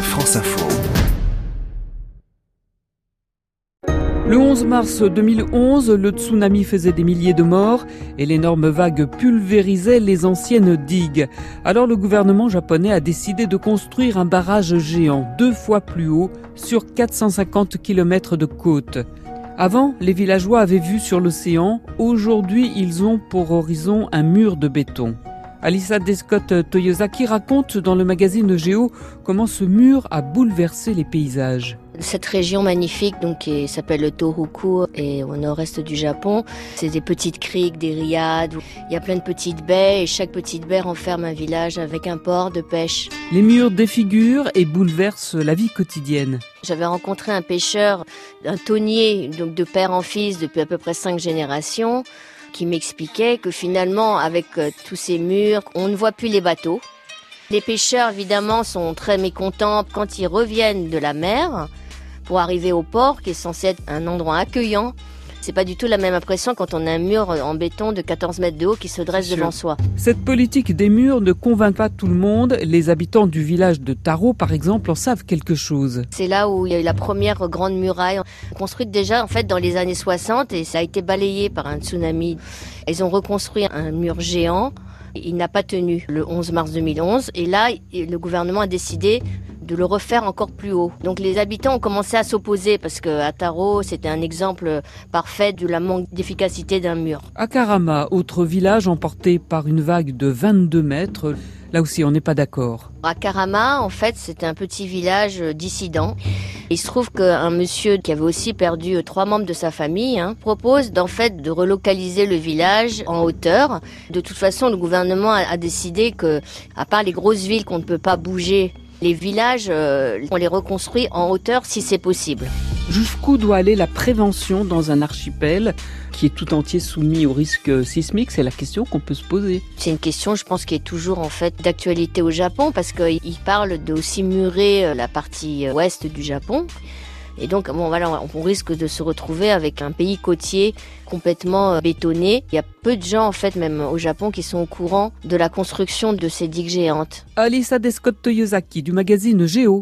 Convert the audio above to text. France Info. Le 11 mars 2011, le tsunami faisait des milliers de morts et l'énorme vague pulvérisait les anciennes digues. Alors le gouvernement japonais a décidé de construire un barrage géant, 2 fois plus haut, sur 450 km de côte. Avant, les villageois avaient vu sur l'océan. Aujourd'hui, ils ont pour horizon un mur de béton. Alissa Descott-Toyozaki raconte dans le magazine Géo comment ce mur a bouleversé les paysages. Cette région magnifique donc, qui s'appelle le Tōhoku et au nord-est du Japon, c'est des petites criques, des riades, il y a plein de petites baies et chaque petite baie renferme un village avec un port de pêche. Les murs défigurent et bouleversent la vie quotidienne. J'avais rencontré un pêcheur, un thonier, donc de père en fils depuis à peu près 5 générations, qui m'expliquait que finalement avec tous ces murs, on ne voit plus les bateaux. Les pêcheurs évidemment sont très mécontents quand ils reviennent de la mer. Pour arriver au port, qui est censé être un endroit accueillant, c'est pas du tout la même impression quand on a un mur en béton de 14 mètres de haut qui se dresse devant soi. Cette politique des murs ne convainc pas tout le monde. Les habitants du village de Taro, par exemple, en savent quelque chose. C'est là où il y a eu la première grande muraille, construite déjà en fait dans les années 60, et ça a été balayé par un tsunami. Ils ont reconstruit un mur géant. Il n'a pas tenu le 11 mars 2011, et là, le gouvernement a décidé de le refaire encore plus haut. Donc les habitants ont commencé à s'opposer parce qu'à Taro, c'était un exemple parfait de la manque d'efficacité d'un mur. Akarama, autre village emporté par une vague de 22 mètres, là aussi on n'est pas d'accord. Akarama, en fait, c'est un petit village dissident. Il se trouve qu'un monsieur qui avait aussi perdu 3 membres de sa famille propose d'en fait de relocaliser le village en hauteur. De toute façon, le gouvernement a décidé que, à part les grosses villes qu'on ne peut pas bouger, les villages, on les reconstruit en hauteur si c'est possible. Jusqu'où doit aller la prévention dans un archipel qui est tout entier soumis au risque sismique? C'est la question qu'on peut se poser. C'est une question, je pense, qui est toujours en fait d'actualité au Japon parce qu'ils parlent de aussi murer la partie ouest du Japon. Et donc, bon, voilà, on risque de se retrouver avec un pays côtier complètement bétonné. Il y a peu de gens, en fait, même au Japon, qui sont au courant de la construction de ces digues géantes. Alissa Descott-Toyozaki du magazine Géo.